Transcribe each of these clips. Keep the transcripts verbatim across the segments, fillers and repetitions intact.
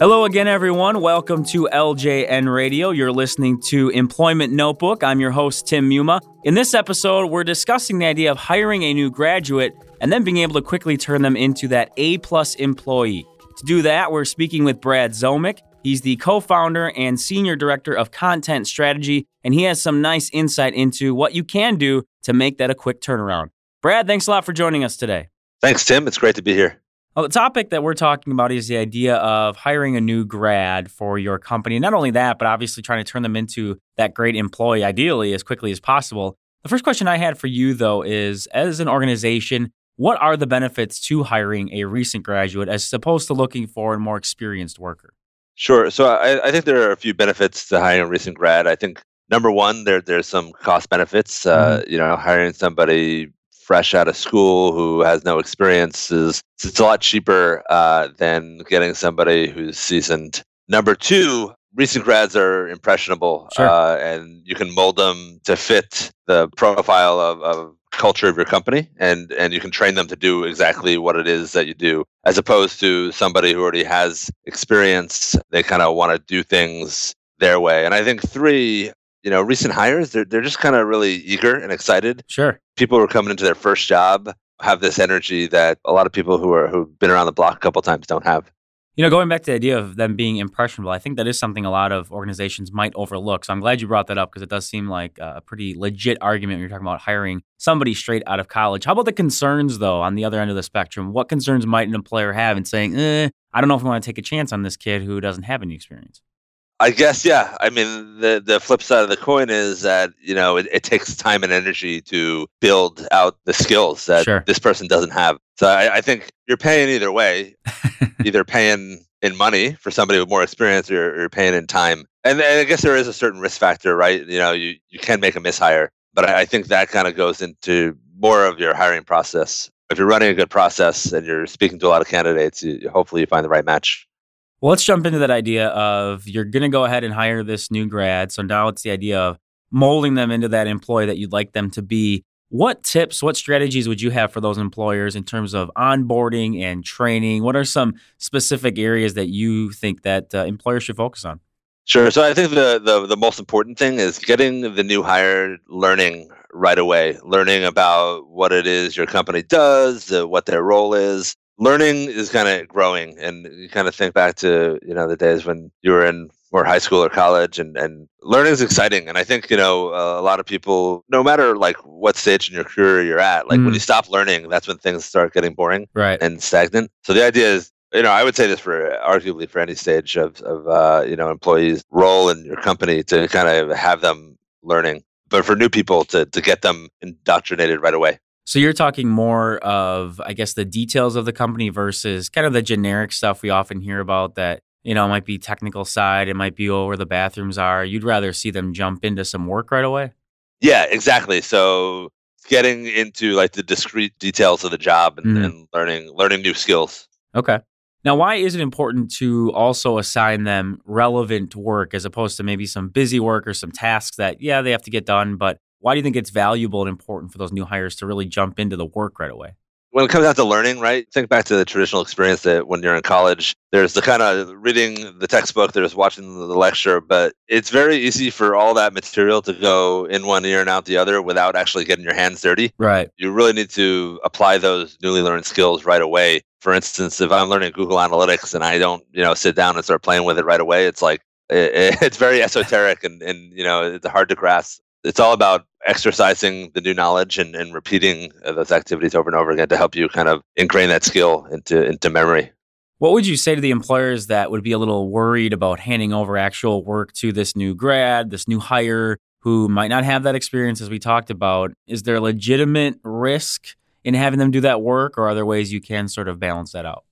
Hello again, everyone. Welcome to L J N Radio. You're listening to Employment Notebook. I'm your host, Tim Muma. In this episode, we're discussing the idea of hiring a new graduate and then being able to quickly turn them into that A-plus employee. To do that, we're speaking with Brad Zomick. He's the co-founder and senior director of content strategy, and he has some nice insight into what you can do to make that a quick turnaround. Brad, thanks a lot for joining us today. Thanks, Tim. It's great to be here. Well, the topic that we're talking about is the idea of hiring a new grad for your company. Not only that, but obviously trying to turn them into that great employee, ideally, as quickly as possible. The first question I had for you, though, is as an organization, what are the benefits to hiring a recent graduate as opposed to looking for a more experienced worker? Sure. So I, I think there are a few benefits to hiring a recent grad. I think, number one, there there's some cost benefits. Uh, mm-hmm. You know, hiring somebody fresh out of school who has no experience is it's a lot cheaper uh, than getting somebody who's seasoned. Number two, recent grads are impressionable, sure. uh, and you can mold them to fit the profile of, of culture of your company, and and you can train them to do exactly what it is that you do, as opposed to somebody who already has experience. They kind of want to do things their way. And I think three, you know, recent hires, they're they're just kind of really eager and excited. Sure. People who are coming into their first job have this energy that a lot of people who are who've been around the block a couple times don't have. You know, going back to the idea of them being impressionable, I think that is something a lot of organizations might overlook. So I'm glad you brought that up because it does seem like a pretty legit argument when you're talking about hiring somebody straight out of college. How about the concerns, though, on the other end of the spectrum? What concerns might an employer have in saying, eh, I don't know if I want to take a chance on this kid who doesn't have any experience? I guess, yeah. I mean, the, the flip side of the coin is that, you know, it, it takes time and energy to build out the skills that sure. this person doesn't have. So I, I think you're paying either way, either paying in money for somebody with more experience or you're paying in time. And, and I guess there is a certain risk factor, right? You know, you, you can make a mishire, but I, I think that kind of goes into more of your hiring process. If you're running a good process and you're speaking to a lot of candidates, you, hopefully you find the right match. Well, let's jump into that idea of you're going to go ahead and hire this new grad. So now it's the idea of molding them into that employee that you'd like them to be. What tips, what strategies would you have for those employers in terms of onboarding and training? What are some specific areas that you think that uh, employers should focus on? Sure. So I think the, the the most important thing is getting the new hire learning right away, learning about what it is your company does, uh, what their role is. Learning is kind of growing, and you kind of think back to, you know, the days when you were in more high school or college, and, and learning is exciting. And I think, you know, uh, a lot of people, no matter like what stage in your career you're at, like mm. when you stop learning, that's when things start getting boring right. and stagnant. So the idea is, you know, I would say this for arguably for any stage of, of uh, you know, employees' role in your company to kind of have them learning, but for new people to to get them indoctrinated right away. So you're talking more of, I guess, the details of the company versus kind of the generic stuff we often hear about that, you know, might be technical side. It might be oh, where the bathrooms are. You'd rather see them jump into some work right away? Yeah, exactly. So getting into like the discrete details of the job and, mm. and learning learning new skills. Okay. Now, why is it important to also assign them relevant work as opposed to maybe some busy work or some tasks that, yeah, they have to get done, but why do you think it's valuable and important for those new hires to really jump into the work right away? When it comes down to learning, right? Think back to the traditional experience that when you're in college, there's the kind of reading the textbook, there's watching the lecture, but it's very easy for all that material to go in one ear and out the other without actually getting your hands dirty. Right. You really need to apply those newly learned skills right away. For instance, if I'm learning Google Analytics and I don't, you know, sit down and start playing with it right away, it's like, it, it's very esoteric and, and, you know, it's hard to grasp. It's all about exercising the new knowledge and, and repeating those activities over and over again to help you kind of ingrain that skill into into memory. What would you say to the employers that would be a little worried about handing over actual work to this new grad, this new hire who might not have that experience as we talked about? Is there legitimate risk in having them do that work, or are there ways you can sort of balance that out?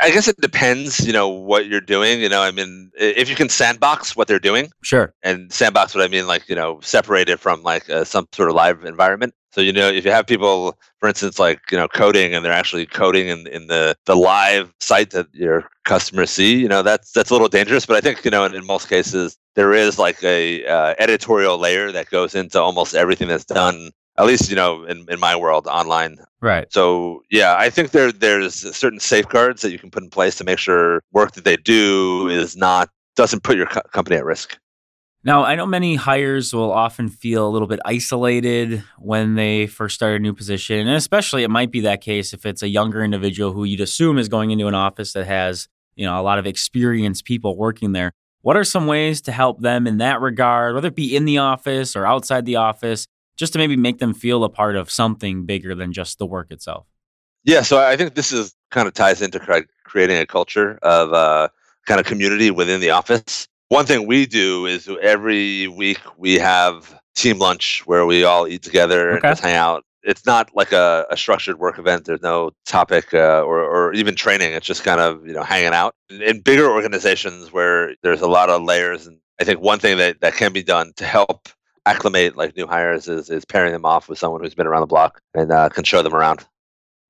I guess it depends, you know, what you're doing. You know, I mean, if you can sandbox what they're doing. Sure. And sandbox what I mean, like, you know, separate it from like uh, some sort of live environment. So, you know, if you have people, for instance, like, you know, coding and they're actually coding in, in the, the live site that your customers see, you know, that's that's a little dangerous. But I think, you know, in, in most cases, there is like a uh, editorial layer that goes into almost everything that's done at least, you know, in, in my world, online. Right. So yeah, I think there there's certain safeguards that you can put in place to make sure work that they do is not doesn't put your co- company at risk. Now, I know many hires will often feel a little bit isolated when they first start a new position, and especially it might be that case if it's a younger individual who you'd assume is going into an office that has, you know, a lot of experienced people working there. What are some ways to help them in that regard, whether it be in the office or outside the office, just to maybe make them feel a part of something bigger than just the work itself? Yeah, so I think this is kind of ties into creating a culture of uh, kind of community within the office. One thing we do is every week we have team lunch where we all eat together okay. and just hang out. It's not like a, a structured work event. There's no topic uh, or, or even training. It's just kind of, you know, hanging out. In, in bigger organizations where there's a lot of layers, and I think one thing that, that can be done to help acclimate like new hires is, is pairing them off with someone who's been around the block and uh, can show them around.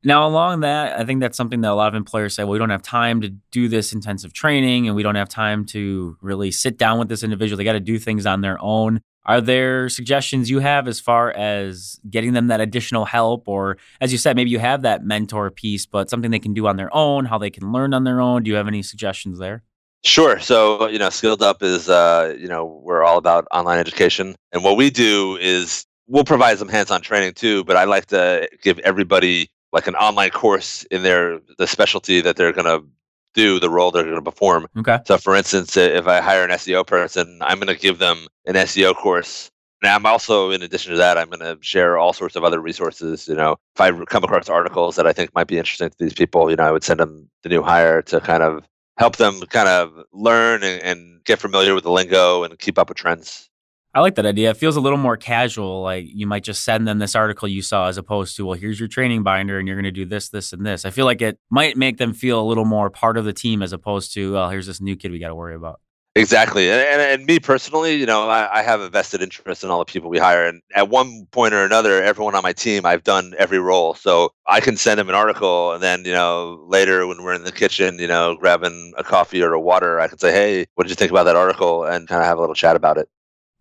Now, along that, I think that's something that a lot of employers say, well, we don't have time to do this intensive training and we don't have time to really sit down with this individual. They got to do things on their own. Are there suggestions you have as far as getting them that additional help? Or as you said, maybe you have that mentor piece, but something they can do on their own, how they can learn on their own. Do you have any suggestions there? Sure. So, you know, Skilled Up is, uh, you know, we're all about online education. And what we do is we'll provide some hands-on training too, but I like to give everybody like an online course in their the specialty that they're going to do, the role they're going to perform. Okay. So for instance, if I hire an S E O person, I'm going to give them an S E O course. Now, I'm also, in addition to that, I'm going to share all sorts of other resources. You know, if I come across articles that I think might be interesting to these people, you know, I would send them the new hire to kind of help them kind of learn and, and get familiar with the lingo and keep up with trends. I like that idea. It feels a little more casual. Like you might just send them this article you saw as opposed to, well, here's your training binder and you're going to do this, this, and this. I feel like it might make them feel a little more part of the team as opposed to, well, here's this new kid we got to worry about. Exactly. And, and, and me personally, you know, I, I have a vested interest in all the people we hire. And at one point or another, everyone on my team, I've done every role. So I can send them an article and then, you know, later when we're in the kitchen, you know, grabbing a coffee or a water, I can say, hey, what did you think about that article? And kind of have a little chat about it.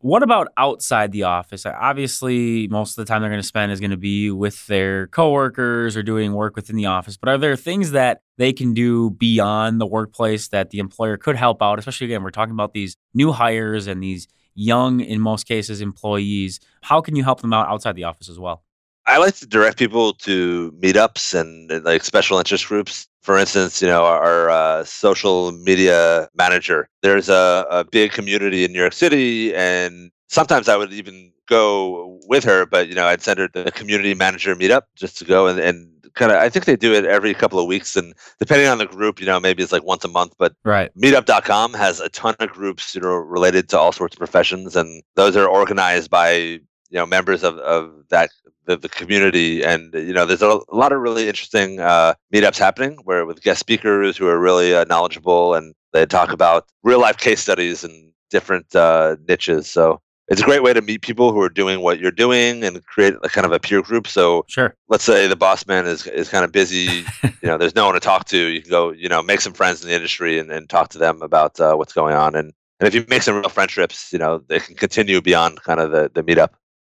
What about outside the office? Obviously, most of the time they're going to spend is going to be with their coworkers or doing work within the office. But are there things that they can do beyond the workplace that the employer could help out? Especially, again, we're talking about these new hires and these young, in most cases, employees. How can you help them out outside the office as well? I like to direct people to meetups and like special interest groups. For instance, you know, our, our uh, social media manager, there's a, a big community in New York City, and sometimes I would even go with her, but, you know, I'd send her to the community manager meetup just to go and, and kind of, I think they do it every couple of weeks, and depending on the group, you know, maybe it's like once a month, but right. meetup dot com has a ton of groups, you know, related to all sorts of professions, and those are organized by, you know, members of, of that the, the community. And, you know, there's a, a lot of really interesting uh, meetups happening where with guest speakers who are really uh, knowledgeable, and they talk about real life case studies and different uh, niches. So it's a great way to meet people who are doing what you're doing and create a kind of a peer group. So sure. Let's say the boss man is, is kind of busy. You know, there's no one to talk to. You can go, you know, make some friends in the industry and, and talk to them about uh, what's going on. And, and if you make some real friendships, you know, they can continue beyond kind of the, the meetup.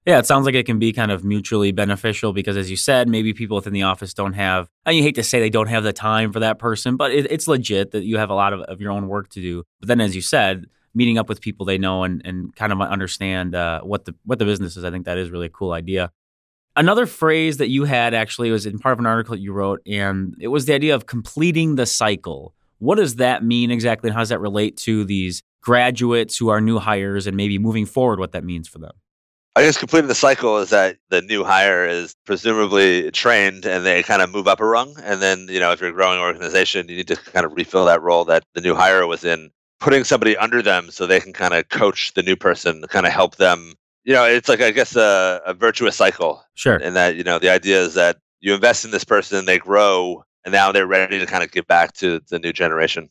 Yeah, it sounds like it can be kind of mutually beneficial because, as you said, maybe people within the office don't have, and you hate to say they don't have the time for that person, but it, it's legit that you have a lot of, of your own work to do. But then, as you said, meeting up with people they know and, and kind of understand uh, what the what the business is, I think that is really a cool idea. Another phrase that you had actually was in part of an article that you wrote, and it was the idea of completing the cycle. What does that mean exactly, and how does that relate to these graduates who are new hires and maybe moving forward, what that means for them? I guess completing the cycle is that the new hire is presumably trained and they kind of move up a rung. And then, you know, if you're a growing organization, you need to kind of refill that role that the new hire was in, putting somebody under them so they can kind of coach the new person, kind of help them. You know, it's like, I guess, a, a virtuous cycle. Sure. And that, you know, the idea is that you invest in this person, they grow, and now they're ready to kind of give back to the new generation.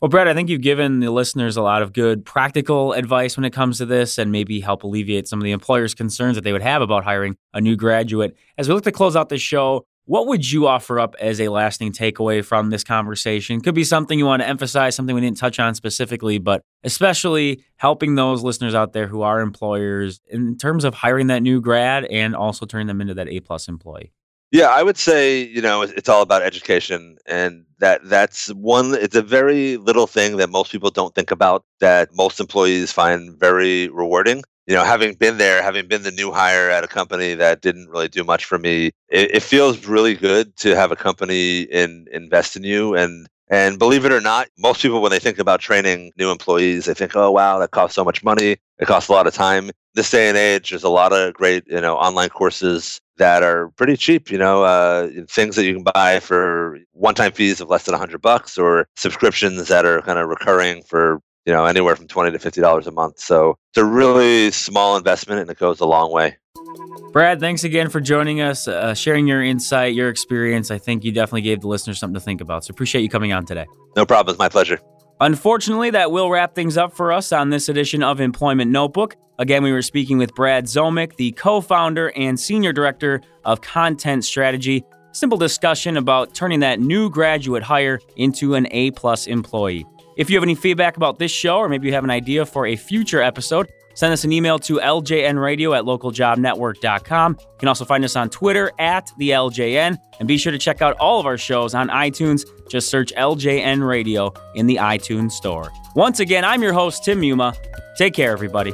Well, Brad, I think you've given the listeners a lot of good practical advice when it comes to this and maybe help alleviate some of the employers' concerns that they would have about hiring a new graduate. As we look to close out this show, What would you offer up as a lasting takeaway from this conversation? Could be something you want to emphasize, something we didn't touch on specifically, but especially helping those listeners out there who are employers in terms of hiring that new grad and also turning them into that A-plus employee. Yeah, I would say, you know, it's all about education, and that that's one, it's a very little thing that most people don't think about that most employees find very rewarding. You know, having been there, having been the new hire at a company that didn't really do much for me, it, it feels really good to have a company in, invest in you. And and believe it or not, most people, when they think about training new employees, they think, oh, wow, that costs so much money. It costs a lot of time. This day and age, there's a lot of great, you know, online courses that are pretty cheap, you know, uh, things that you can buy for one-time fees of less than a hundred bucks, or subscriptions that are kind of recurring for, you know, anywhere from twenty to fifty dollars a month. So it's a really small investment and it goes a long way. Brad, thanks again for joining us, uh, sharing your insight, your experience. I think you definitely gave the listeners something to think about. So appreciate you coming on today. No problem. It's my pleasure. Unfortunately, that will wrap things up for us on this edition of Employment Notebook. Again, we were speaking with Brad Zomick, the co-founder and senior director of content strategy. Simple discussion about turning that new graduate hire into an A-plus employee. If you have any feedback about this show, or maybe you have an idea for a future episode, send us an email to L J N radio at local job network dot com. You can also find us on Twitter at the L J N, and be sure to check out all of our shows on iTunes. Just search L J N Radio in the iTunes store. Once again, I'm your host, Tim Muma. Take care, everybody.